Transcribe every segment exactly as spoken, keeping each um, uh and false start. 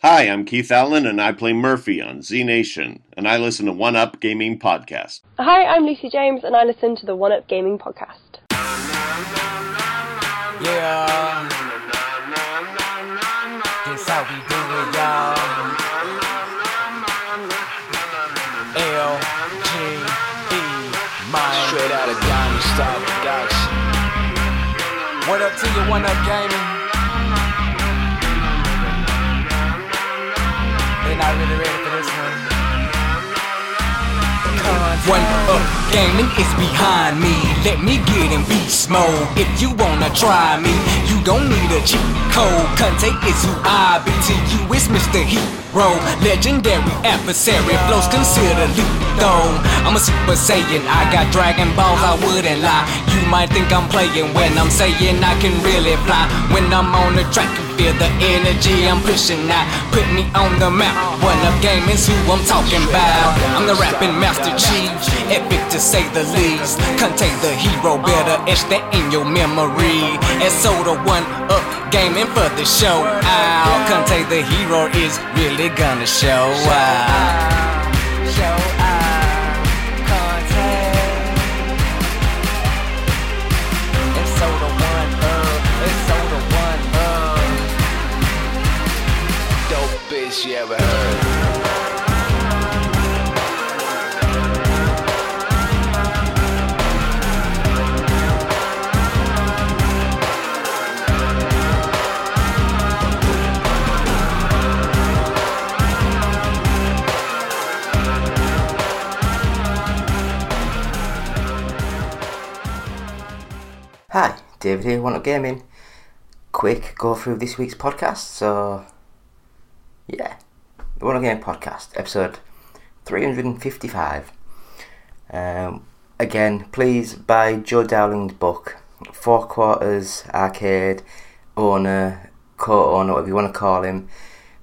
Hi, I'm Keith Allen, and I play Murphy on Z Nation, and I listen to One Up Gaming Podcast. Hi, I'm Lucy James, and I listen to the One Up Gaming Podcast. Yeah, this how we do it, y'all. L G B, my straight out of Diamond Stop Production. What up to you, One Up Gaming? Not really ready for this one. One Up Gaming is behind me. Let me get in beast mode. If you wanna try me, you don't need a cheat code. Kuntae is who I be. To you is Mister Hero. Legendary adversary. Flows considered lethal. I'm a super saiyan. I got Dragon Balls, I wouldn't lie. You might think I'm playing when I'm saying I can really fly. When I'm on the track, feel the energy I'm pushing out. Put me on the map. One Up Gaming is who I'm talking about. I'm the rapping master chief, epic to say the least. Kuntae the hero, better etch that in your memory. And so the One Up Gaming for the show out. Kuntae the hero is really gonna show out. Show out, Kuntae. And so the One Up, and so the One Up. Dope bitch you ever heard. Hi, David here, One Up Gaming. Quick go through this week's podcast. So, yeah, the One Up Gaming Podcast, episode three fifty-five. Um, again, please buy Joe Dowling's book, Four Quarters Arcade Owner, Co-Owner, whatever you want to call him.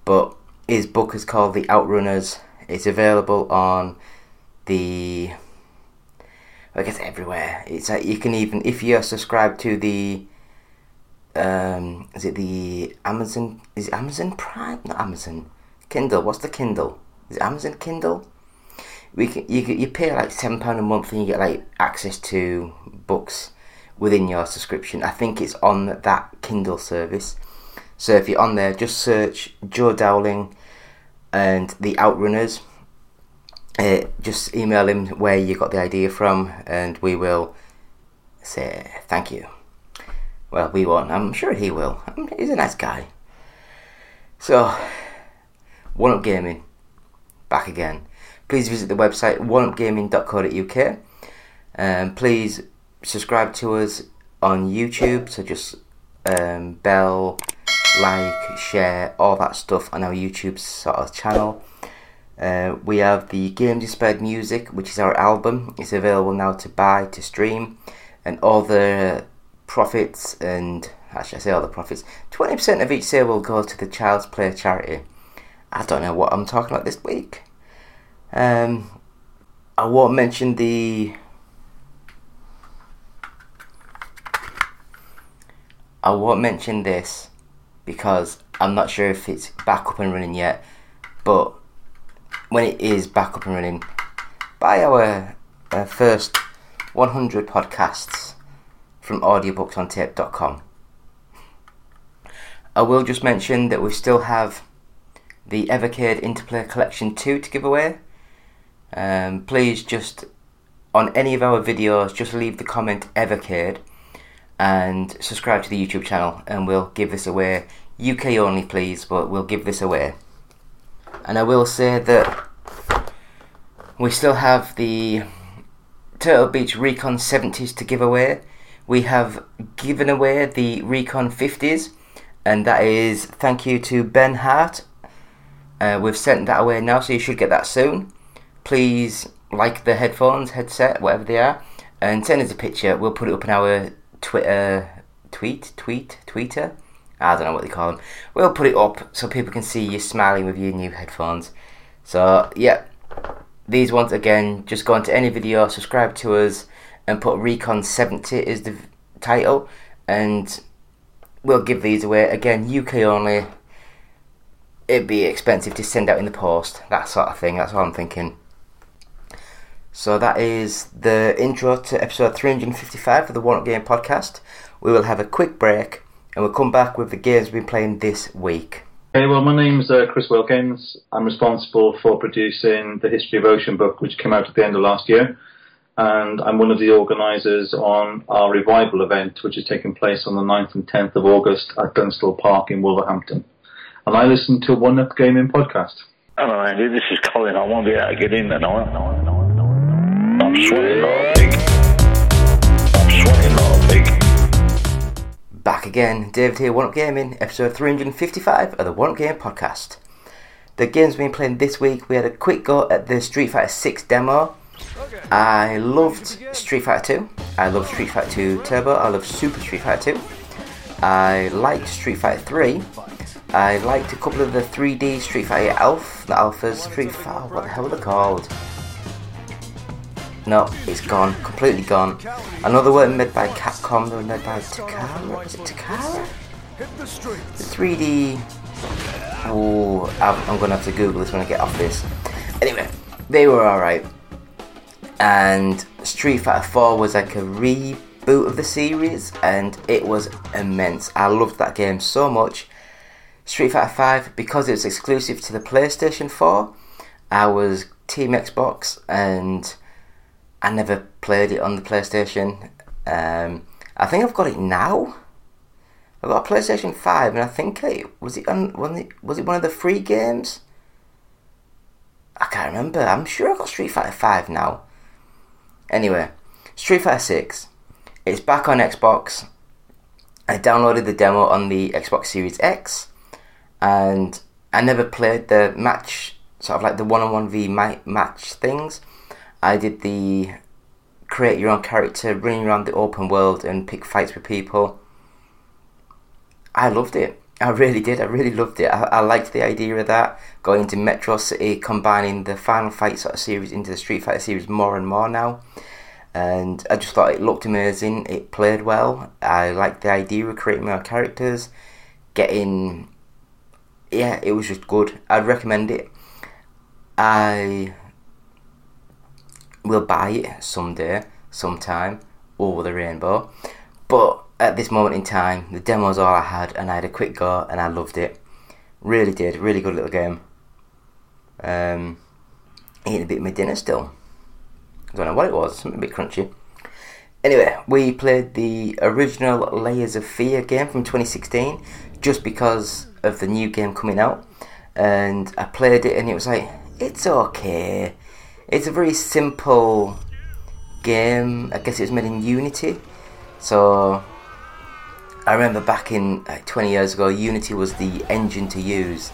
But his book is called The Outrunners. It's available on the... I guess everywhere. It's like you can even, if you're subscribed to the, um, is it the Amazon, is it Amazon Prime? Not Amazon. Kindle, what's the Kindle? Is it Amazon Kindle? We can, you you pay like seven pounds a month and you get like access to books within your subscription. I think it's on that Kindle service. So if you're on there, just search Joe Dowling and The Outrunners. Uh, just email him where you got the idea from and we will say thank you. Well, we won't. I'm sure he will. I mean, he's a nice guy. So, One Up Gaming, back again. Please visit the website one up gaming dot co dot u k. Um, please subscribe to us on YouTube. So just um, bell, like, share, all that stuff on our YouTube sort of channel. Uh, we have the Game Displayed Music, which is our album. It's available now to buy, to stream, and all the profits, and actually I say all the profits, twenty percent of each sale will go to the Child's Play charity. I don't know what I'm talking about this week. Um, I won't mention the... I won't mention this, because I'm not sure if it's back up and running yet, but... when it is back up and running, buy our uh, first one hundred podcasts from audiobooks on tape dot com. I will just mention that we still have the Evercade Interplay Collection two to give away. Um, please just, on any of our videos, just leave the comment Evercade and subscribe to the YouTube channel and we'll give this away. U K only please, but we'll give this away. And I will say that we still have the Turtle Beach Recon seventies to give away. We have given away the Recon fifties, and that is thank you to Ben Hart. Uh, we've sent that away now, so you should get that soon. Please like the headphones, headset, whatever they are, and send us a picture. We'll put it up in our Twitter, tweet, tweet, tweeter. I don't know what they call them. We'll put it up so people can see you smiling with your new headphones. So, yeah. These ones, again, just go onto any video, subscribe to us, and put Recon seventy as the v- title. And we'll give these away. Again, U K only. it'd be expensive to send out in the post, that sort of thing. That's what I'm thinking. So that is the intro to episode three hundred fifty-five for the One Up Gaming Podcast. We will have a quick break and we'll come back with the games we've been playing this week. Hey, well, my name's uh, Chris Wilkins. I'm responsible for producing the History of Ocean book, which came out at the end of last year. And I'm one of the organisers on our Revival event, which is taking place on the ninth and tenth of August at Dunstall Park in Wolverhampton. And I listen to One Up Gaming Podcast. Hello, Andy. This is Colin. I won't be able to get in tonight. I'm sweating like big. I'm sweating like big. Back again. David here, One Up Gaming, episode three hundred fifty-five of the One Up Gaming Podcast. The games we've been playing this week, we had a quick go at the Street Fighter six demo. I loved Street Fighter two, I loved Street Fighter two Turbo, I loved Super Street Fighter two, I liked Street Fighter three, I liked a couple of the three D Street Fighter Alpha, the Alphas, Street Fighter, what the hell are they called? No, it's gone, completely gone. I know they weren't made by Capcom, they were made by Takara, is it Takara? The three D, oh, I'm going to have to Google this when I get off this. Anyway, they were alright. And Street Fighter four was like a reboot of the series and it was immense. I loved that game so much. Street Fighter five, because it was exclusive to the PlayStation four, I was Team Xbox and I never played it on the PlayStation. Um, I think I've got it now. I've got a PlayStation five and I think it was it, on, was it one of the free games? I can't remember. I'm sure I've got Street Fighter five now. Anyway, Street Fighter six, it's back on Xbox. I downloaded the demo on the Xbox Series X, and I never played the match, sort of like the one-on-one v match things. I did the create your own character, running around the open world and pick fights with people. I loved it. I really did. I really loved it. I, I liked the idea of that, going into Metro City, combining the Final Fight sort of series into the Street Fighter series more and more now. And I just thought it looked amazing. It played well. I liked the idea of creating my own characters, getting... Yeah, it was just good. I'd recommend it. I will buy it someday, sometime, over the rainbow. But... at this moment in time, the demo's all I had, and I had a quick go, and I loved it. Really did, really good little game. Um, eating a bit of my dinner still. I don't know what it was, something a bit crunchy. Anyway, we played the original Layers of Fear game from twenty sixteen, just because of the new game coming out. And I played it, and it was like, it's okay. It's a very simple game. I guess it was made in Unity, so... I remember back in like, twenty years ago, Unity was the engine to use,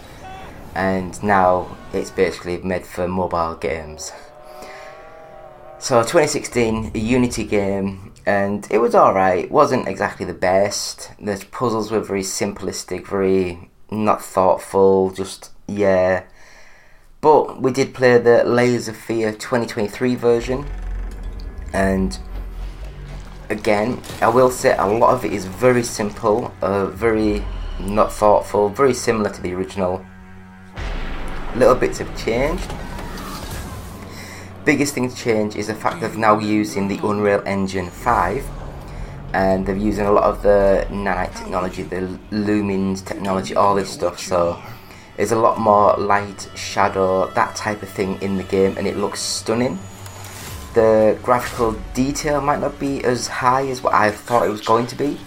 and now it's basically made for mobile games. So twenty sixteen, a Unity game, and it was alright. It wasn't exactly the best. The puzzles were very simplistic, very not thoughtful, just, yeah. But we did play the Layers of Fear twenty twenty-three version, and... again, I will say a lot of it is very simple, uh, very not thoughtful, very similar to the original. Little bits have changed. Biggest thing to change is the fact that they're now using the Unreal Engine five, and they're using a lot of the nanite technology, the lumens technology, all this stuff, so there's a lot more light, shadow, that type of thing in the game, and it looks stunning. The graphical detail might not be as high as what I thought it was going to be,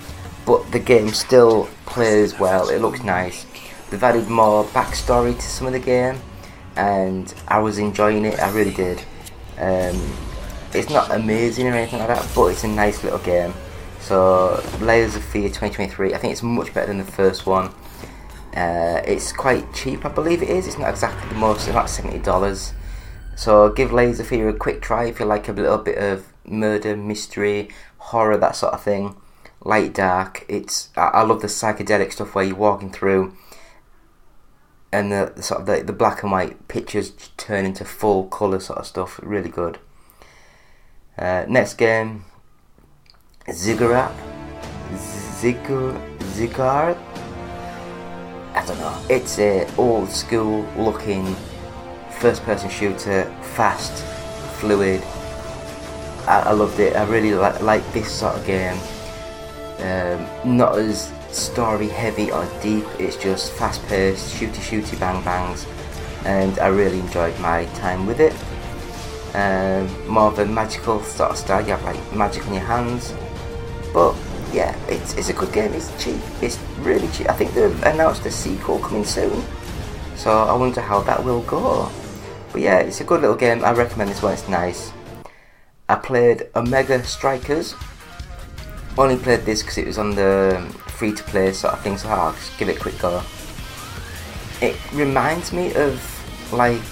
but the game still plays well, it looks nice. They've added more backstory to some of the game, and I was enjoying it, I really did. Um, it's not amazing or anything like that, but it's a nice little game. So, Layers of Fear twenty twenty-three, I think it's much better than the first one. Uh, it's quite cheap, I believe it is, it's not exactly the most, it's about seventy dollars. So give Layers of Fear a quick try if you like a little bit of murder, mystery, horror, that sort of thing. Light, dark. It's I love the psychedelic stuff where you're walking through, and the, the sort of the, the black and white pictures turn into full colour sort of stuff. Really good. Uh, next game, Ziggurat, Ziggurat, Ziggurat. I don't know, it's a old school looking first person shooter, fast, fluid. I, I loved it. I really like like this sort of game. Um, not as story heavy or deep, it's just fast paced, shooty shooty bang bangs, and I really enjoyed my time with it. Um, more of a magical sort of style, you have like magic on your hands, but yeah, it's, it's a good game. It's cheap, it's really cheap. I think they've announced a sequel coming soon, so I wonder how that will go. But yeah, it's a good little game, I recommend this one, it's nice. I played Omega Strikers, only played this because it was on the free to play sort of thing, so I'll just give it a quick go. It reminds me of like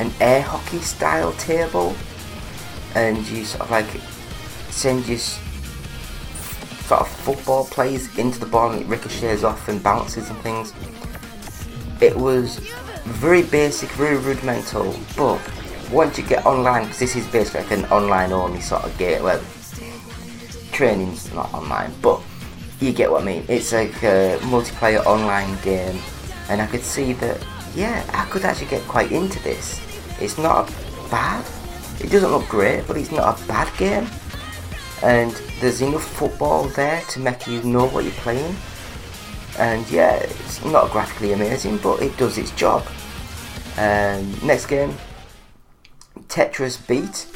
an air hockey style table, and you sort of like send your sort of football plays into the ball and it ricochets off and bounces and things. It was very basic, very rudimental, but once you get online, because this is basically like an online only sort of game, well, training's not online, but you get what I mean. It's like a multiplayer online game, and I could see that, yeah, I could actually get quite into this. It's not bad, it doesn't look great, but it's not a bad game, and there's enough football there to make you know what you're playing. And yeah, it's not graphically amazing, but it does its job. Um, next game, Tetris Beat.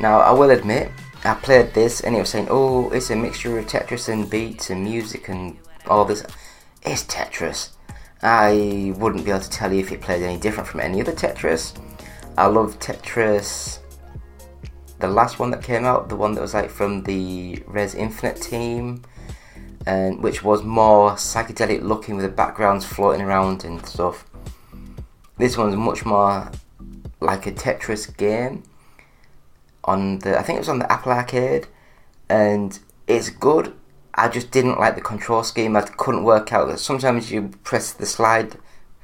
Now I will admit, I played this and it was saying, oh, it's a mixture of Tetris and beats and music and all this. It's Tetris. I wouldn't be able to tell you if it played any different from any other Tetris. I love Tetris, the last one that came out, the one that was like from the Res Infinite team, and which was more psychedelic looking with the backgrounds floating around and stuff. This one's much more like a Tetris game on the, I think it was on the Apple Arcade, and it's good. I just didn't like the control scheme. I couldn't work out that sometimes you press the slide,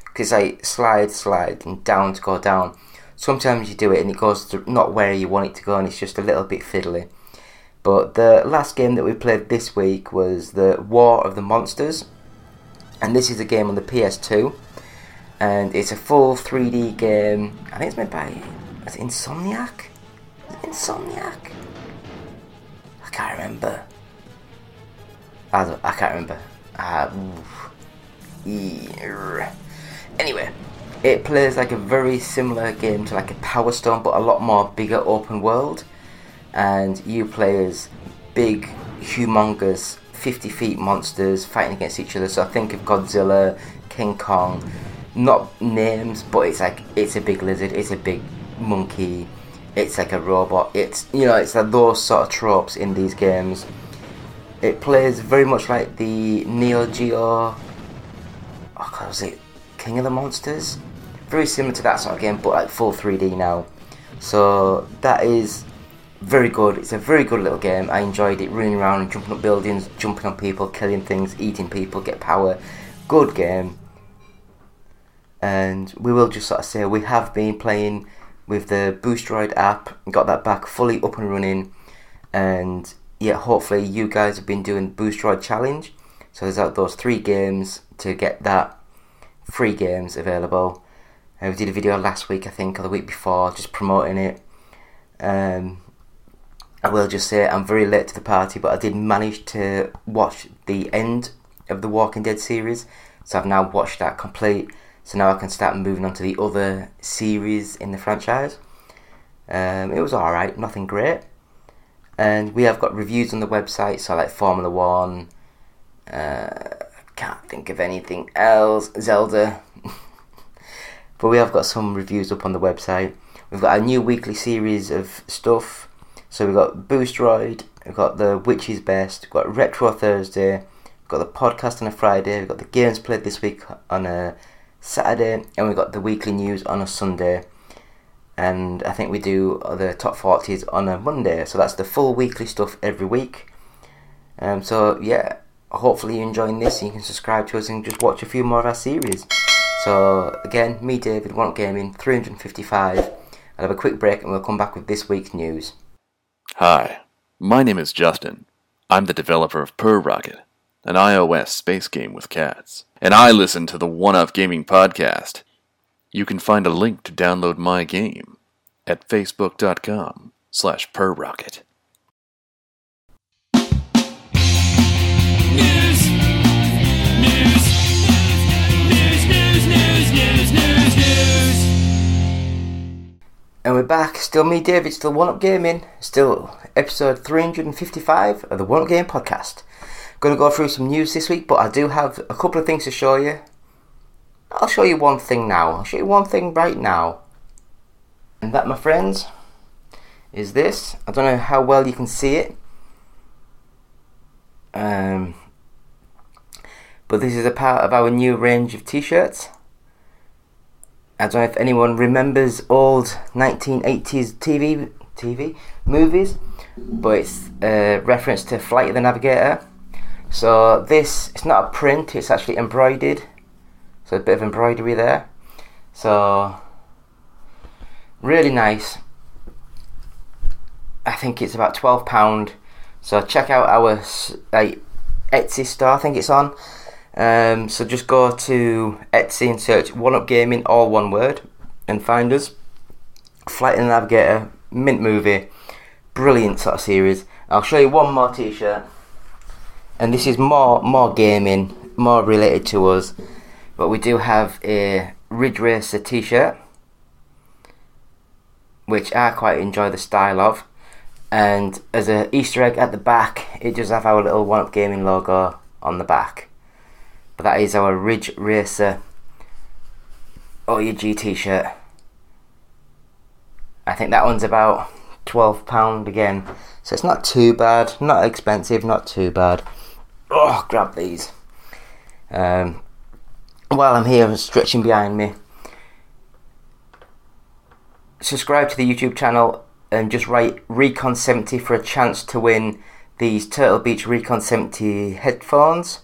because I slide, slide, and down to go down. Sometimes you do it and it goes to not where you want it to go, and it's just a little bit fiddly. But the last game that we played this week was the War of the Monsters, and this is a game on the P S two, and it's a full three D game. I think it's made by, is it Insomniac? Is it Insomniac? I can't remember. I, don't, I can't remember. Uh, yeah. Anyway, it plays like a very similar game to like a Power Stone, but a lot more bigger open world. And you play as big, humongous, fifty feet monsters fighting against each other. So I think of Godzilla, King Kong, not names, but it's like, it's a big lizard, it's a big monkey, it's like a robot. It's, you know, it's like those sort of tropes in these games. It plays very much like the Neo Geo, oh god, was it King of the Monsters? Very similar to that sort of game, but like full three D now. So that is very good. It's a very good little game. I enjoyed it, running around and jumping up buildings, jumping on people, killing things, eating people, get power. Good game. And we will just sort of say we have been playing with the Boosteroid app, got that back fully up and running, and yeah, hopefully you guys have been doing Boosteroid Challenge. So there's like those three games to get that, free games available. Uh, we did a video last week, I think, or the week before, just promoting it. Um, I will just say I'm very late to the party, but I did manage to watch the end of the Walking Dead series. So I've now watched that complete. So now I can start moving on to the other series in the franchise. Um, it was alright, nothing great. And we have got reviews on the website, so like Formula One, uh, can't think of anything else, Zelda. But we have got some reviews up on the website. We've got our new weekly series of stuff. So we've got Boosteroid, we've got the Which Is Best, we've got Retro Thursday, we've got the podcast on a Friday, we've got the games played this week on a Saturday, and we've got the weekly news on a Sunday. And I think we do the top forties on a Monday, so that's the full weekly stuff every week. Um, so yeah, hopefully you're enjoying this, and you can subscribe to us and just watch a few more of our series. So again, me David, One Up Gaming, three fifty-five. I'll have a quick break and we'll come back with this week's news. Hi, my name is Justin. I'm the developer of Purr Rocket, an iOS space game with cats. and I listen to the One Up Gaming Podcast. You can find a link to download my game at facebook.com slash perrocket. News! News! News, news, news, news, news, news! And we're back. Still me, Dave. It's still One Up Gaming. Still episode three hundred fifty-five of the One Up Gaming Podcast. Going to go through some news this week, but I do have a couple of things to show you. I'll show you one thing now. I'll show you one thing right now. And that, my friends, is this. I don't know how well you can see it. Um, but this is a part of our new range of t-shirts. I don't know if anyone remembers old nineteen eighties T V T V movies, but it's a reference to Flight of the Navigator. So this, it's not a print, it's actually embroidered. So a bit of embroidery there. So, really nice. I think it's about twelve pounds. So check out our like, Etsy store, I think it's on. Um, so just go to Etsy and search One Up Gaming, all one word, and find us. Flight of the Navigator, mint movie, brilliant sort of series. I'll show you one more t-shirt, and this is more more gaming, more related to us, but we do have a Ridge Racer t-shirt which I quite enjoy the style of, and as an Easter egg at the back it does have our little One Up Gaming logo on the back. But that is our Ridge Racer O U G t-shirt. I think that one's about twelve pounds again. So it's not too bad. Not expensive, not too bad. Oh, grab these. Um, while I'm here, I'm stretching behind me. Subscribe to the YouTube channel and just write Recon seventy for a chance to win these Turtle Beach Recon seventy headphones.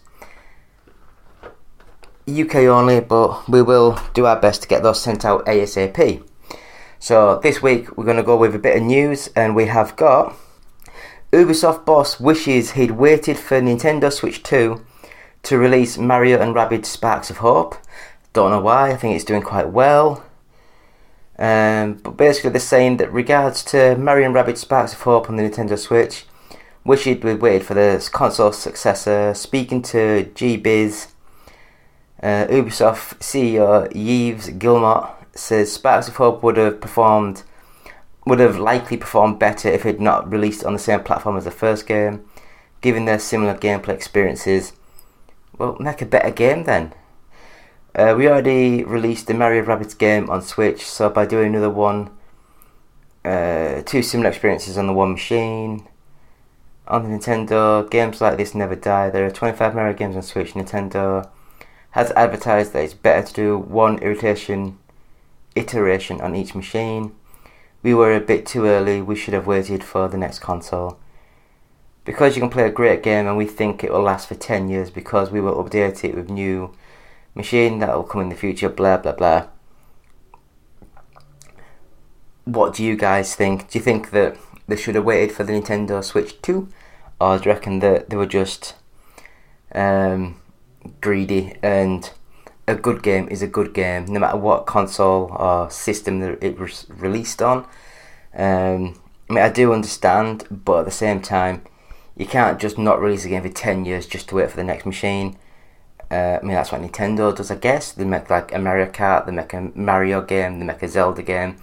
U K only, but we will do our best to get those sent out ASAP. So this week we're going to go with a bit of news, and we have got Ubisoft boss wishes he'd waited for Nintendo Switch two to release Mario and Rabbids Sparks of Hope. Don't know why, I think it's doing quite well. Um, but basically they're saying that regards to Mario and Rabbids Sparks of Hope on the Nintendo Switch, wish he'd waited for the console successor. Speaking to G Biz, Uh, Ubisoft C E O Yves Guillemot says Sparks of Hope would have performed, would have likely performed better if it had not released on the same platform as the first game, given their similar gameplay experiences. Well, make a better game then. Uh, we already released the Mario and Rabbids game on Switch, so by doing another one, uh, two similar experiences on the one machine. On the Nintendo, games like this never die. There are twenty-five Mario games on Switch. Nintendo has advertised that it's better to do one irritation iteration on each machine. We were a bit too early, we should have waited for the next console. Because you can play a great game and we think it will last for ten years because we will update it with new machine that will come in the future, blah blah blah. What do you guys think? Do you think that they should have waited for the Nintendo Switch two? Or do you reckon that they were just um, greedy, and a good game is a good game no matter what console or system that it was released on? um, I mean, I do understand, but at the same time you can't just not release a game for ten years just to wait for the next machine. uh, I mean, that's what Nintendo does, I guess. They make like a Mario Kart, they make a Mario game, they make a Zelda game,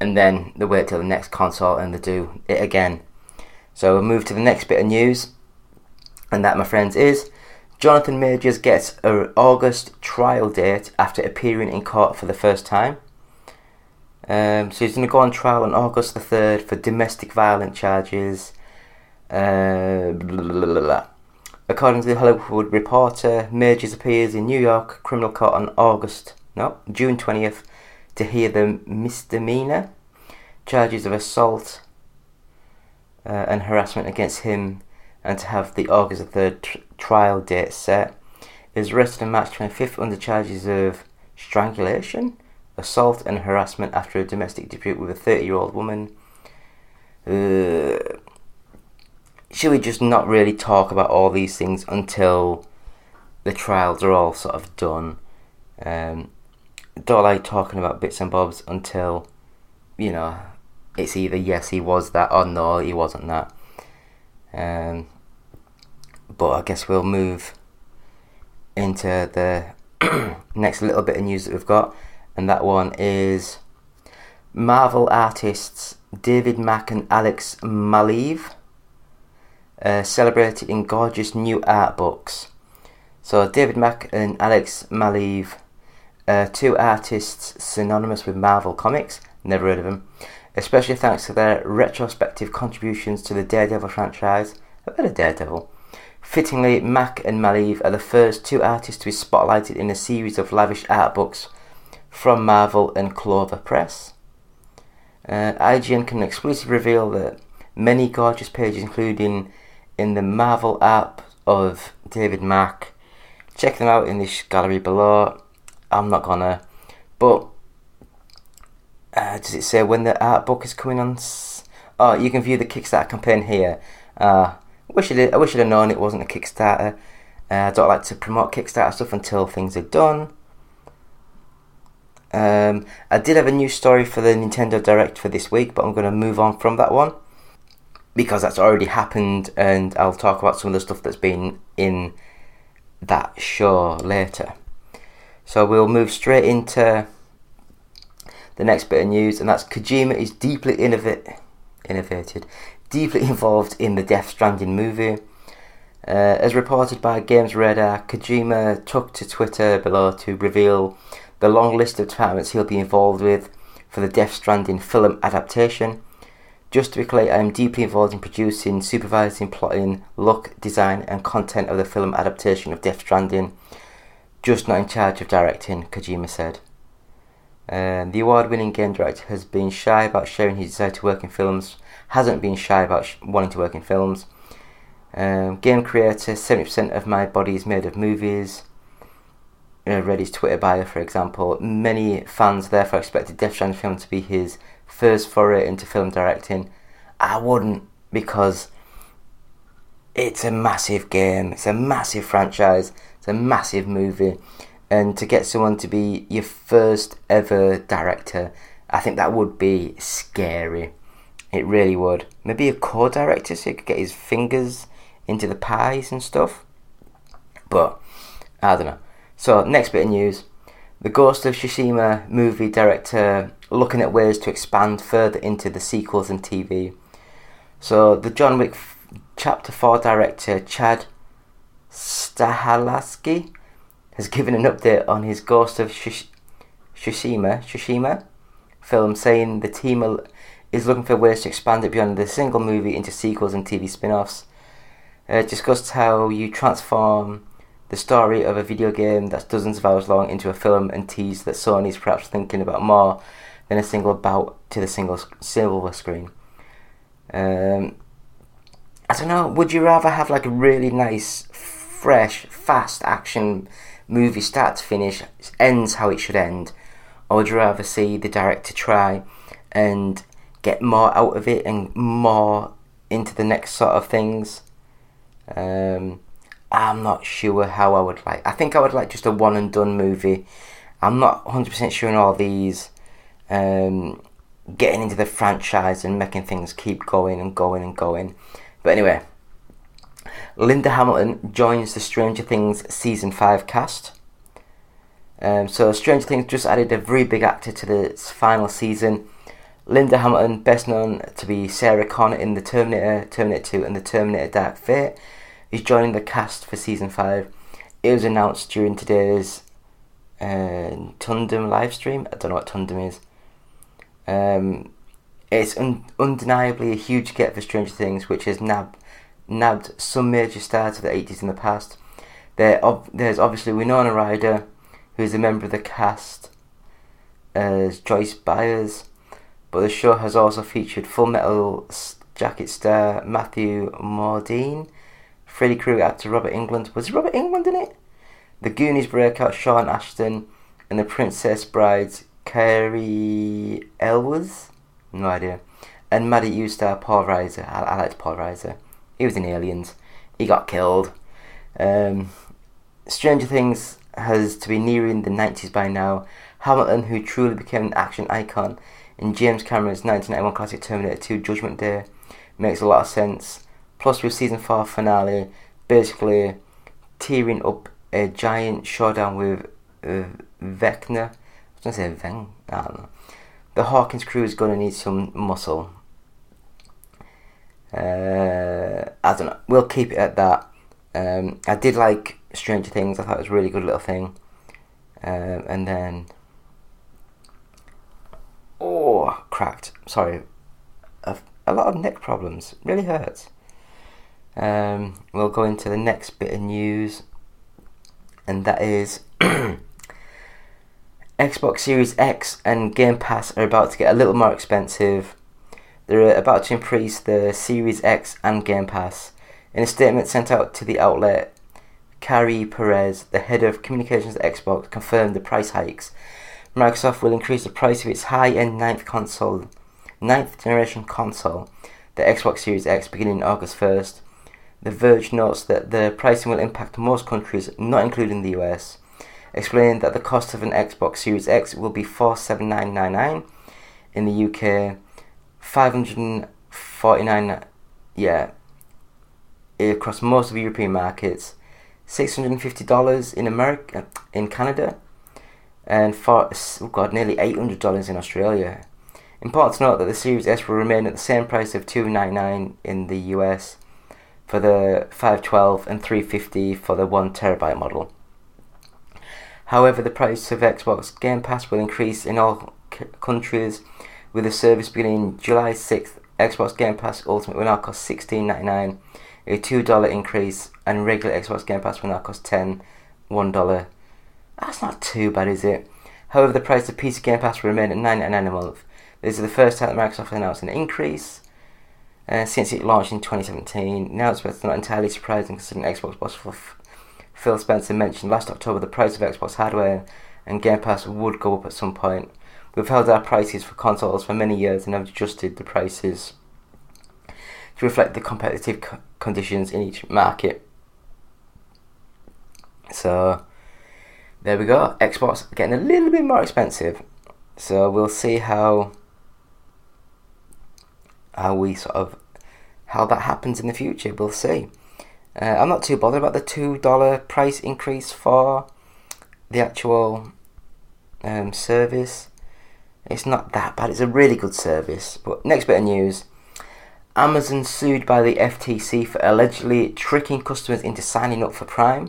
and then they wait till the next console and they do it again. So we'll move to the next bit of news, and that, my friends, is Jonathan Majors gets an August trial date after appearing in court for the first time. Um, so he's going to go on trial on August the third for domestic violence charges. Uh, blah, blah, blah, blah. According to the Hollywood Reporter, Majors appears in New York criminal court on August, no, June twentieth, to hear the misdemeanor charges of assault uh, and harassment against him, and to have the August the third tr- trial date set. He was arrested on March twenty-fifth under charges of strangulation, assault and harassment after a domestic dispute with a thirty-year-old woman. Uh, should we just not really talk about all these things until the trials are all sort of done. Um, don't like talking about bits and bobs until, you know, it's either yes, he was that, or no, he wasn't that. Um, but I guess we'll move into the next little bit of news that we've got, and that one is Marvel artists David Mack and Alex Maleev uh, celebrated in gorgeous new art books. So David Mack and Alex Maleev, uh, two artists synonymous with Marvel Comics, never heard of them, especially thanks to their retrospective contributions to the Daredevil franchise. A bit of Daredevil. Fittingly, Mack and Maleev are the first two artists to be spotlighted in a series of lavish art books from Marvel and Clover Press. Uh, I G N can exclusively reveal that many gorgeous pages, including in the Marvel app of David Mack. Check them out in this gallery below. I'm not gonna, but uh, does it say when the art book is coming on? Oh, you can view the Kickstarter campaign here. Uh, wish I did, I wish I'd have known it wasn't a Kickstarter. Uh, I don't like to promote Kickstarter stuff until things are done. Um, I did have a new story for the Nintendo Direct for this week, but I'm going to move on from that one because that's already happened, and I'll talk about some of the stuff that's been in that show later. So we'll move straight into the next bit of news, and that's Kojima is deeply innovat- innovated, deeply involved in the Death Stranding movie. Uh, as reported by Games Radar, Kojima took to Twitter below to reveal the long list of departments he'll be involved with for the Death Stranding film adaptation. Just to be clear, I am deeply involved in producing, supervising, plotting, look, design and content of the film adaptation of Death Stranding, just not in charge of directing, Kojima said. Uh, the award-winning game director has been shy about sharing his desire to work in films, hasn't been shy about sh- wanting to work in films. Um, game creator, seventy percent of my body is made of movies. I read his Twitter bio, for example. Many fans therefore expected Death Stranding film to be his first foray into film directing. I wouldn't, because it's a massive game, it's a massive franchise, it's a massive movie, and to get someone to be your first ever director, I think that would be scary. It really would. Maybe a co-director so he could get his fingers into the pies and stuff, but I don't know. So, next bit of news. The Ghost of Tsushima movie director looking at ways to expand further into the sequels and T V. So, the John Wick f- Chapter four director, Chad Stahelski, has given an update on his Ghost of Shish- Tsushima, Tsushima film, saying the team is looking for ways to expand it beyond the single movie into sequels and T V spin-offs. Uh, discussed how you transform the story of a video game that's dozens of hours long into a film, and teased that Sony's perhaps thinking about more than a single bout to the single silver screen. Um, I don't know, would you rather have like a really nice, fresh, fast action movie start to finish, ends how it should end, or would you rather see the director try and get more out of it and more into the next sort of things? Um... I'm not sure how I would like. I think I would like just a one and done movie. I'm not one hundred percent sure on all these um, getting into the franchise and making things keep going and going and going. But anyway, Linda Hamilton joins the Stranger Things Season five cast. Um, so Stranger Things just added a very big actor to the final season. Linda Hamilton, best known to be Sarah Connor in The Terminator, Terminator two and The Terminator Dark Fate, is joining the cast for Season five. It was announced during today's uh, Tundum livestream. I don't know what Tundum is. Um, it's un- undeniably a huge get for Stranger Things, which has nab- nabbed some major stars of the eighties in the past. There ob- there's obviously Winona Ryder, who is a member of the cast, as Joyce Byers, but the show has also featured Full Metal Jacket star Matthew Modine, Freddy Krueger actor Robert Englund. Was Robert Englund in it? The Goonies breakout Sean Ashton, and The Princess Bride's Carrie Elwes? No idea. And Mad at You star Paul Reiser. I, I liked Paul Reiser. He was in Aliens. He got killed. Um, Stranger Things has to be nearing the nineties by now. Hamilton, who truly became an action icon, and James Cameron's nineteen ninety-one classic Terminator two Judgment Day makes a lot of sense. Plus, with season four finale basically tearing up a giant showdown with uh, Vecna. I was going to say Veng, I don't know. The Hawkins crew is going to need some muscle. Uh, I don't know. We'll keep it at that. Um, I did like Stranger Things. I thought it was a really good little thing. Um, and then... Oh, cracked. Sorry. I've, a lot of neck problems. Really hurts. Um, we'll go into the next bit of news. And that is... Xbox Series X and Game Pass are about to get a little more expensive. They're about to increase the Series X and Game Pass. In a statement sent out to the outlet, Kari Perez, the head of communications at Xbox, confirmed the price hikes. Microsoft will increase the price of its high-end ninth console, ninth generation console, the Xbox Series X, beginning August first. The Verge notes that the pricing will impact most countries, not including the U S, explained that the cost of an Xbox Series X will be four thousand seven hundred ninety-nine dollars in the U K, five hundred forty-nine dollars yeah, across most of the European markets, six hundred fifty dollars in America, in Canada, and for, oh God, nearly eight hundred dollars in Australia. Important to note that the Series S will remain at the same price of two hundred ninety-nine dollars in the U S for the five hundred twelve dollars and three hundred fifty dollars for the one terabyte model. However, the price of Xbox Game Pass will increase in all c- countries, with the service beginning July sixth. Xbox Game Pass Ultimate will now cost sixteen ninety-nine, a two dollars increase, and regular Xbox Game Pass will now cost ten dollars, one dollar. That's not too bad, is it? However, the price of P C Game Pass will remain at nine ninety-nine a month. This is the first time that Microsoft announced an increase uh, since it launched in twenty seventeen. Now it's not entirely surprising considering Xbox was for... F- Phil Spencer mentioned last October the price of Xbox hardware and Game Pass would go up at some point. We've held our prices for consoles for many years and have adjusted the prices to reflect the competitive co- conditions in each market. So, there we go. Xbox getting a little bit more expensive. So we'll see how how we sort of how that happens in the future. We'll see. Uh, I'm not too bothered about the two dollars price increase for the actual um, service. It's not that bad. It's a really good service. But next bit of news. Amazon sued by the F T C for allegedly tricking customers into signing up for Prime.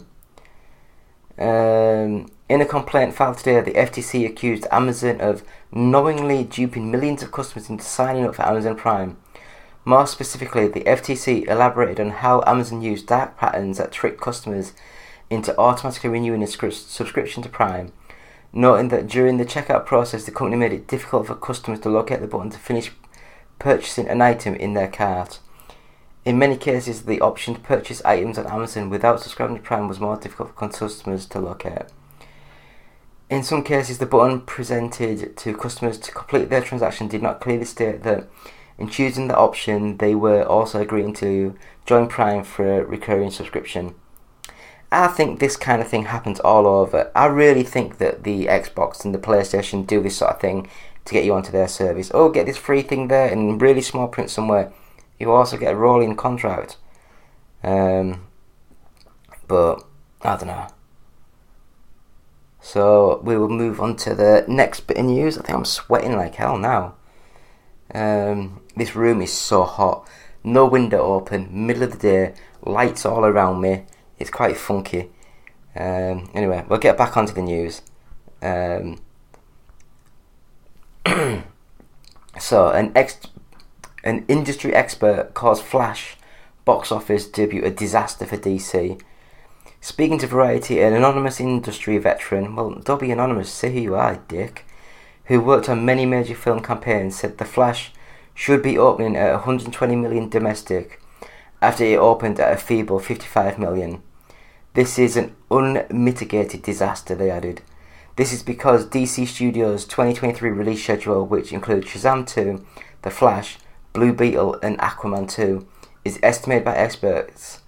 Um, in a complaint filed today, the F T C accused Amazon of knowingly duping millions of customers into signing up for Amazon Prime. More specifically, the F T C elaborated on how Amazon used dark patterns that tricked customers into automatically renewing a subscription to Prime, noting that during the checkout process, the company made it difficult for customers to locate the button to finish purchasing an item in their cart. In many cases, the option to purchase items on Amazon without subscribing to Prime was more difficult for customers to locate. In some cases, the button presented to customers to complete their transaction did not clearly state that in choosing the option, they were also agreeing to join Prime for a recurring subscription. I think this kind of thing happens all over. I really think that the Xbox and the PlayStation do this sort of thing to get you onto their service. Oh, get this free thing there in really small print somewhere. You also get a rolling contract. Um, but, I don't know. So, we will move on to the next bit of news. I think I'm sweating like hell now. Um, this room is so hot, no window open, middle of the day, lights all around me, it's quite funky. Um, anyway, we'll get back onto the news. Um, so, an ex- an industry expert calls Flash box office debut a disaster for D C. Speaking to Variety, an anonymous industry veteran, well, don't be anonymous, see who you are, dick, who worked on many major film campaigns, said The Flash should be opening at one hundred twenty million domestic after it opened at a feeble fifty-five million. This is an unmitigated disaster, they added. This is because D C Studios' twenty twenty-three release schedule, which includes Shazam two, The Flash, Blue Beetle and Aquaman two, is estimated by experts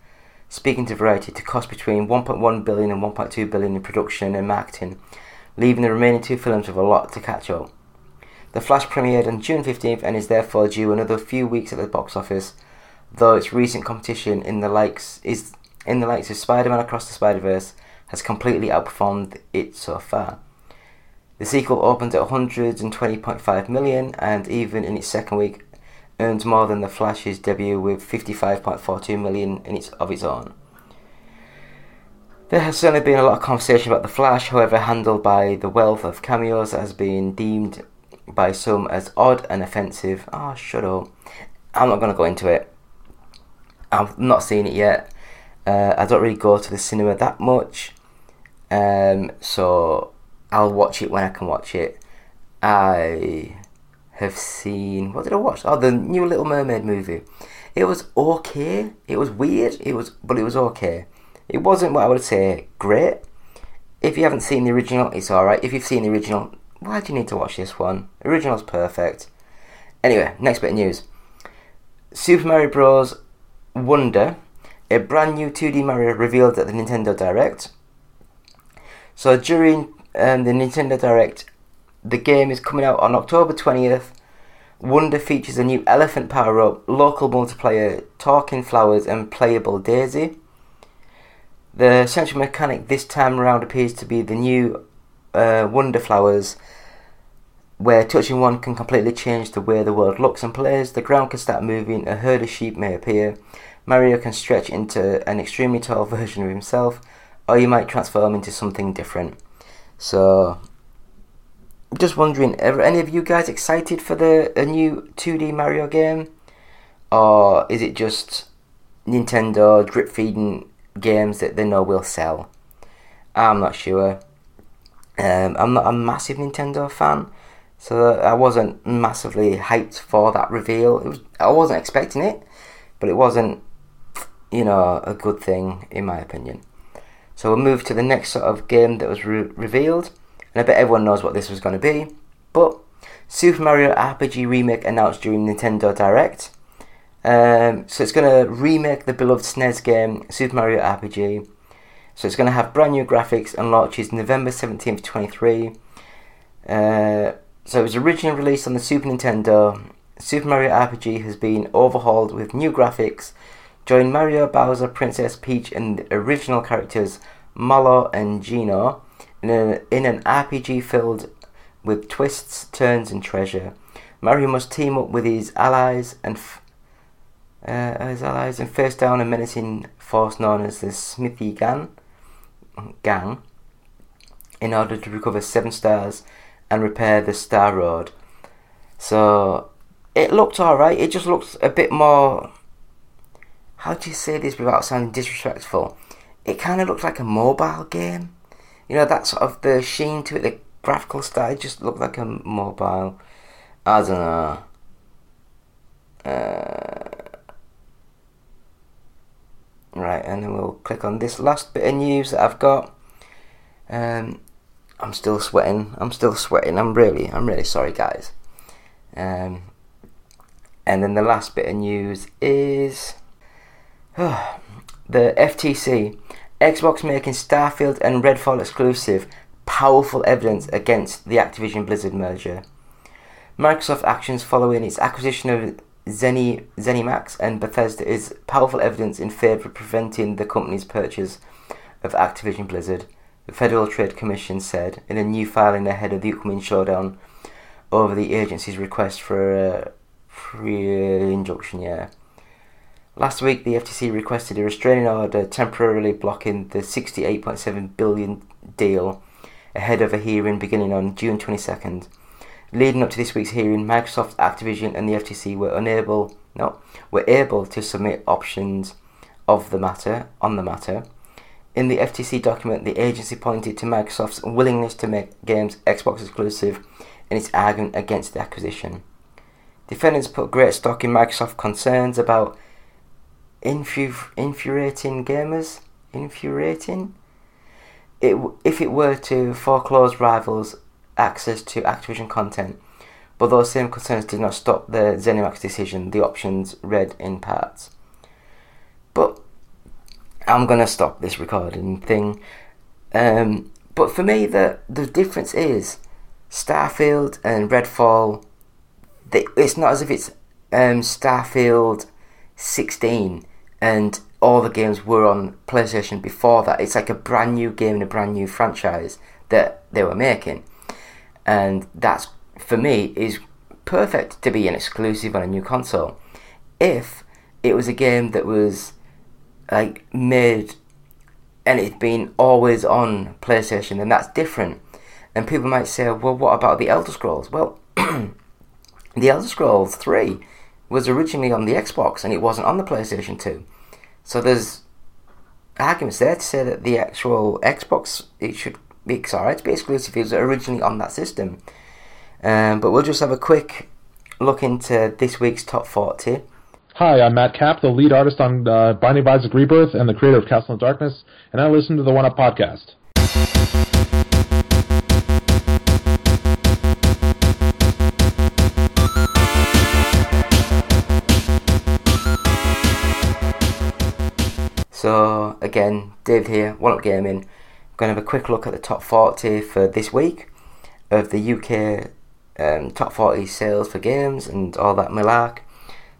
speaking to Variety, to cost between one point one billion dollars and one point two billion dollars in production and marketing, leaving the remaining two films with a lot to catch up. The Flash premiered on June fifteenth and is therefore due another few weeks at the box office, though its recent competition in the likes is in the likes of Spider-Man Across the Spider-Verse has completely outperformed it so far. The sequel opened at one hundred twenty point five million dollars and even in its second week earned more than The Flash's debut with fifty-five point four two million dollars in its, of its own. There has certainly been a lot of conversation about The Flash, however handled by the wealth of cameos that has been deemed by some as odd and offensive. Ah, oh, shut up. I'm not going to go into it. I've not seen it yet. Uh, I don't really go to the cinema that much. Um, so I'll watch it when I can watch it. I have seen... What did I watch? Oh, the new Little Mermaid movie. It was okay. It was weird, It was, but it was okay. It wasn't what I would say great. If you haven't seen the original, it's alright. If you've seen the original, why do you need to watch this one? Original's perfect. Anyway, next bit of news. Super Mario Bros. Wonder, a brand new two D Mario revealed at the Nintendo Direct. So during um, the Nintendo Direct, the game is coming out on October twentieth. Wonder features a new elephant power-up, local multiplayer, talking flowers and playable Daisy. The central mechanic this time around appears to be the new uh, Wonder Flowers, where touching one can completely change the way the world looks and plays. The ground can start moving, a herd of sheep may appear, Mario can stretch into an extremely tall version of himself, or you might transform into something different. So, just wondering, are any of you guys excited for the a new two D Mario game? Or is it just Nintendo drip-feeding games that they know will sell? I'm not sure. Um, I'm not a massive Nintendo fan, so I wasn't massively hyped for that reveal. It was, I wasn't expecting it, but it wasn't, you know, a good thing in my opinion. So we'll move to the next sort of game that was re- revealed, and I bet everyone knows what this was going to be, but Super Mario R P G Remake announced during Nintendo Direct. Um, so it's going to remake the beloved S N E S game Super Mario R P G. So it's going to have brand new graphics and launches November seventeenth, twenty-three. Uh, so it was originally released on the Super Nintendo. Super Mario R P G has been overhauled with new graphics. Join Mario, Bowser, Princess Peach and the original characters Mallow and Geno in, a, in an R P G filled with twists, turns and treasure. Mario must team up with his allies and... F- Uh, his allies and face down a menacing force known as the Smithy Gang, Gang in order to recover seven stars and repair the Star Road. So it looked alright, it just looks a bit more, how do you say this without sounding disrespectful, it kind of looks like a mobile game, you know, that sort of the sheen to it, the graphical style just looked like a mobile, I don't know. Uh, Right, and then we'll click on this last bit of news that I've got. Um, I'm still sweating. I'm still sweating. I'm really, I'm really sorry, guys. Um, and then the last bit of news is oh, the F T C, Xbox making Starfield and Redfall exclusive, powerful evidence against the Activision Blizzard merger. Microsoft actions following its acquisition of Zeni, ZeniMax and Bethesda is powerful evidence in favour of preventing the company's purchase of Activision Blizzard, the Federal Trade Commission said in a new filing ahead of the upcoming showdown over the agency's request for a pre-injunction. Yeah. Last week, the F T C requested a restraining order temporarily blocking the sixty-eight point seven billion dollars deal ahead of a hearing beginning on June twenty-second. Leading up to this week's hearing, Microsoft, Activision and the F T C were unable, no, were able to submit options of the matter, on the matter. In the F T C document, the agency pointed to Microsoft's willingness to make games Xbox exclusive in its argument against the acquisition. Defendants put great stock in Microsoft's concerns about infuri- infuriating gamers, infuriating? It, if it were to foreclose rivals access to Activision content, but those same concerns did not stop the ZeniMax decision, the options read in parts. But I'm going to stop this recording thing. Um, but for me, the, the difference is Starfield and Redfall, they, it's not as if it's um, Starfield sixteen and all the games were on PlayStation before that. It's like a brand new game and a brand new franchise that they were making. And that's, for me, is perfect to be an exclusive on a new console. If it was a game that was like made and it's been always on PlayStation, then that's different. And people might say, well, what about The Elder Scrolls? Well, The Elder Scrolls three was originally on the Xbox and it wasn't on the PlayStation two. So there's arguments there to say that the actual Xbox, it should be, it's alright to be exclusive, it was originally on that system. Um, but we'll just have a quick look into this week's Top forty. Hi, I'm Matt Kapp, the lead artist on uh, Binding of Isaac Rebirth and the creator of Castle in Darkness, and I listen to the One Up Podcast. So, again, Dave here, One Up Gaming. I'm going to have a quick look at the top forty for this week of the U K um, top forty sales for games and all that malark.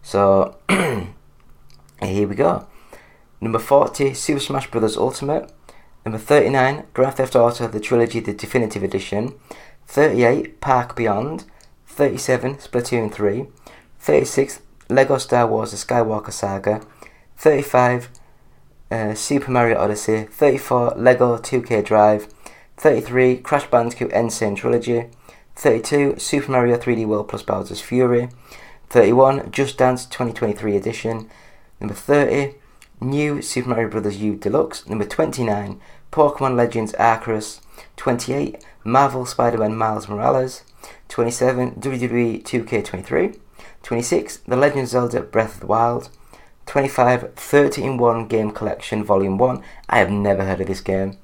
So, here we go. Number forty, Super Smash Bros. Ultimate. Number thirty-nine, Grand Theft Auto, the Trilogy, the Definitive Edition. thirty-eight, Park Beyond. thirty-seven, Splatoon three. thirty-six, Lego Star Wars, the Skywalker Saga. thirty-five, Uh, Super Mario Odyssey. Thirty-four, Lego two K Drive. Thirty-three, Crash Bandicoot Insane Trilogy. Thirty-two, Super Mario three D World plus Bowser's Fury. Thirty-one, Just Dance twenty twenty-three Edition. Number thirty, New Super Mario Bros. U Deluxe. Number twenty-nine, Pokemon Legends Arceus. Twenty-eight, Marvel Spider-Man Miles Morales. Twenty-seven, W W E two K twenty-three. Twenty-six, The Legend of Zelda Breath of the Wild. Twenty-five, thirty in one Game Collection Volume one. I have never heard of this game.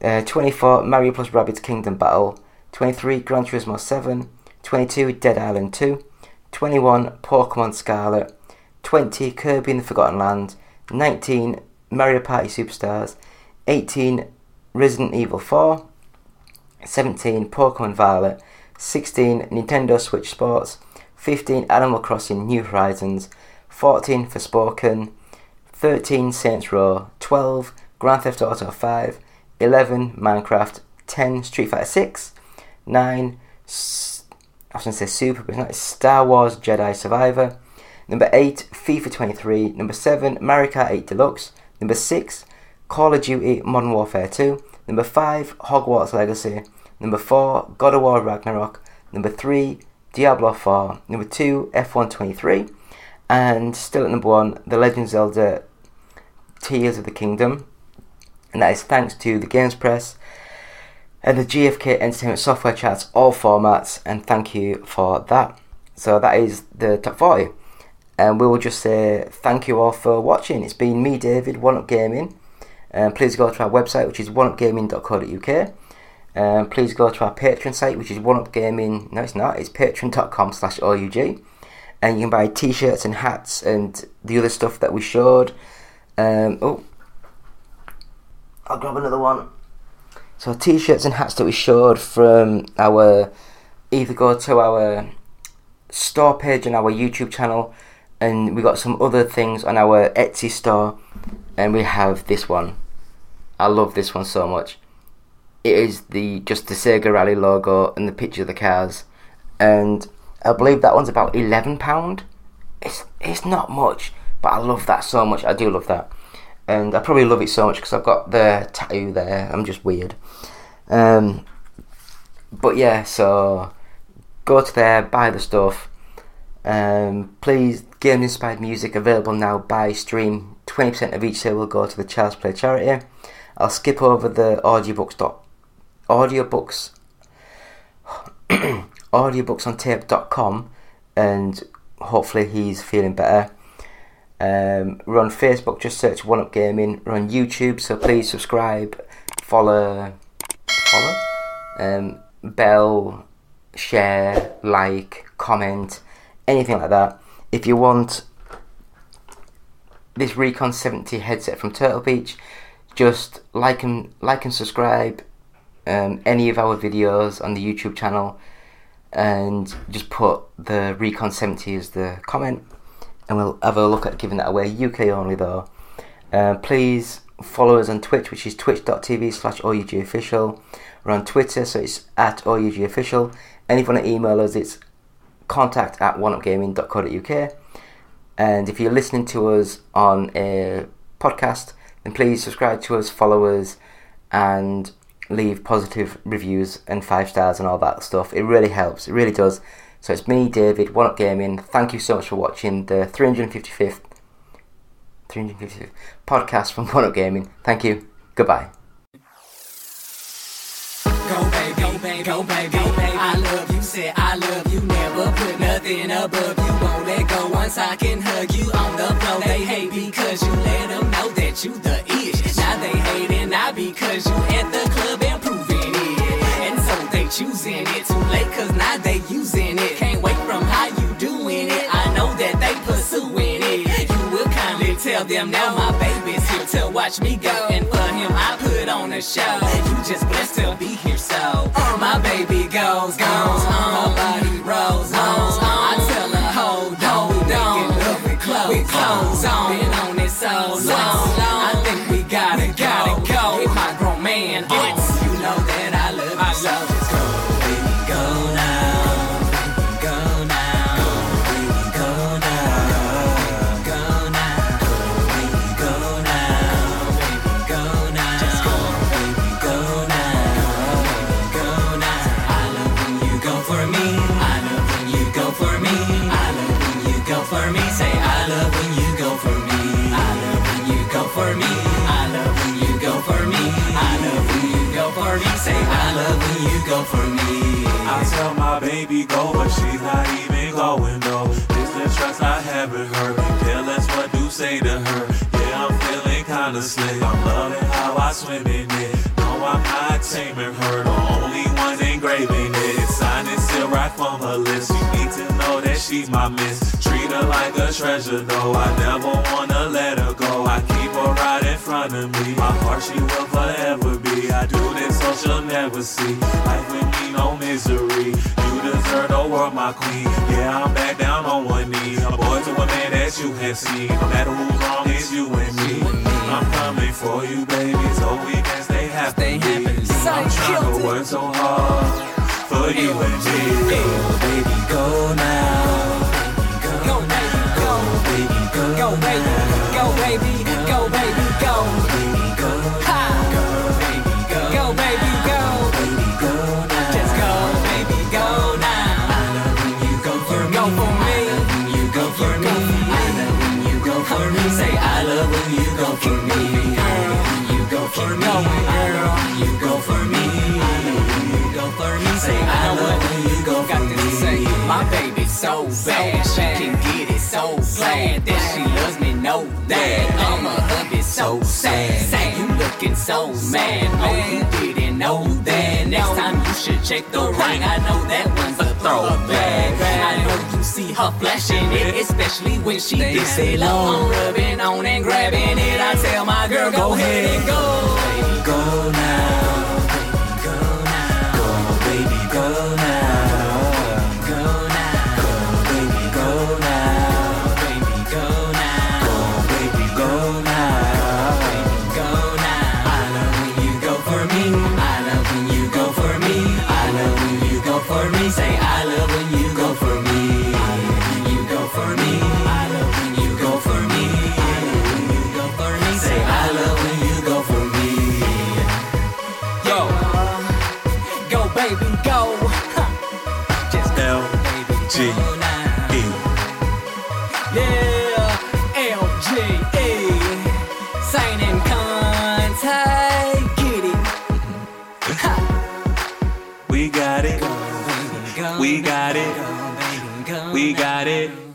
Uh, twenty-four, Mario plus Rabbids Kingdom Battle. twenty-three, Gran Turismo seven. twenty-two, Dead Island two. twenty-one, Pokemon Scarlet. twenty, Kirby and the Forgotten Land. nineteen, Mario Party Superstars. eighteen, Resident Evil four. seventeen, Pokemon Violet. sixteen, Nintendo Switch Sports. fifteen, Animal Crossing New Horizons. fourteen, Forspoken. thirteen, Saints Row. twelve, Grand Theft Auto five. eleven, Minecraft. ten, Street Fighter six. nine, S- I was going to say Super, but it's not. Star Wars Jedi Survivor. Number eight, FIFA twenty-three. Number seven, Mario Kart eight Deluxe. Number six, Call of Duty Modern Warfare two. Number five, Hogwarts Legacy. Number four, God of War Ragnarok. Number three, Diablo four. Number two, F one twenty-three. And still at number one, The Legend of Zelda Tears of the Kingdom. And that is thanks to the Games Press and the G F K Entertainment Software Charts, all formats, and thank you for that. So that is the top forty. And we will just say thank you all for watching. It's been me, David, One Up Gaming. Um, please go to our website, which is one up gaming dot co dot U K. Um, please go to our Patreon site, which is one up gaming. No, it's not. It's patreon dot com slash O U G. And you can buy t-shirts and hats and the other stuff that we showed. Um, oh, I'll grab another one. So t-shirts and hats that we showed from our, either go to our store page and our YouTube channel, and we got some other things on our Etsy store, and we have this one. I love this one so much. It is the just the Sega Rally logo and the picture of the cars, and I believe that one's about eleven pounds. It's it's not much, but I love that so much. I do love that. And I probably love it so much because I've got the tattoo there. I'm just weird. Um, but yeah, so go to there, buy the stuff. Um, please, Game Inspired Music available now by stream. twenty percent of each sale will go to the Child's Play charity. I'll skip over the audiobooks. Dot, audiobooks. audiobooks on tape dot com, and hopefully he's feeling better. Um, we're on Facebook, just search One Up Gaming. We're on YouTube, so please subscribe, follow, follow, um, bell, share, like, comment, anything like that. If you want this Recon seventy headset from Turtle Beach. Just like and like and subscribe um, any of our videos on the YouTube channel, and just put the Recon seventy as the comment, and we'll have a look at giving that away. U K only though. Uh, please follow us on Twitch, which is twitch dot t v slash O U G official. We're on Twitter, so it's at O U G official. And if you want to email us, it's contact at one up gaming dot co dot u k. And if you're listening to us on a podcast, then please subscribe to us, follow us, and leave positive reviews and five stars and all that stuff. It really helps, it really does. So it's me, David, One Up Gaming. Thank you so much for watching the three hundred fifty-fifth podcast from One Up Gaming. Thank you. Goodbye. Go baby, go baby, go baby, go baby. I love you, said I love you. Never put nothing above you. Won't let go once I can hug you on the floor. They hate because you let them know that you the ish. Now they hating I because you at the club and proving it. And so they choosing it too late cause now they using it. Can't wait from how you doing it. I know that they pursuing it. You will kindly tell them now my baby's here to watch me go. And for him I put on a show. You just blessed to be here. So my baby goes, goes on, her body rolls on. I tell her, hold on, we making love with clothes, with clothes on. Been on it so long, I think we gotta, we gotta go. Get my grown man on. You know that I love you, I so love you. Go, baby, go now. Go now. Go, baby, go now. Go now. Go, baby, go now. Go, baby, go now. Just go, baby, go now. For me, say I love when you go for me. I love when you go for me. I love when you go for me. I love when you go for me. Say I love when you go for me. I tell my baby go, but she's not even going though. It's the trust I have in her. Tell us what you say to her. Yeah, I'm feeling kinda slick. I'm loving how I swim in it. No, I'm not taming her. The only one engraving it. Sign it still right from her list. You need to know that she's my miss. Treat her like a treasure, though I never wanna let her go. I keep her right in front of me. My heart, she will forever be. I do this so she'll never see. Life with me, no misery. You deserve the world, my queen. Yeah, I'm back down on one knee. A boy to a man that you have seen. No matter who's wrong, it's you and me. I'm coming for you, baby, so we can stay happy. I'm trying to work so hard for you and me. Go, baby, go now. Go, baby, go, baby, go, go, baby, go, baby, go, baby, go, baby, go, ha, go, baby, go, go, baby, go, baby, go, just go, baby, go now. I love when you go for me, I love when you go for me, I love when you go for me. Say I love when you go for me, I love when you go for me, I love when you go for me, I love when you go for me. Say I love when you go for me. My baby. So bad, she can get it so glad that she loves me, no that I'm a hubby, so sad. Say you looking so mad, oh you didn't know that. Next time you should check the ring, I know that one's a throwback. I know you see her flashing it, especially when she gets it low. I'm rubbing on and grabbing it, I tell my girl go ahead and go. Baby go now, baby go now, go baby go now. Say I love when you go for me. I love when you go for me. I love when you go for me. I love when you go for me. Say I love when you go for me. Yo, go baby go. Just L G E. Yeah, L G E. Saint and Kuntae, get it. We got it. We got it. We got it.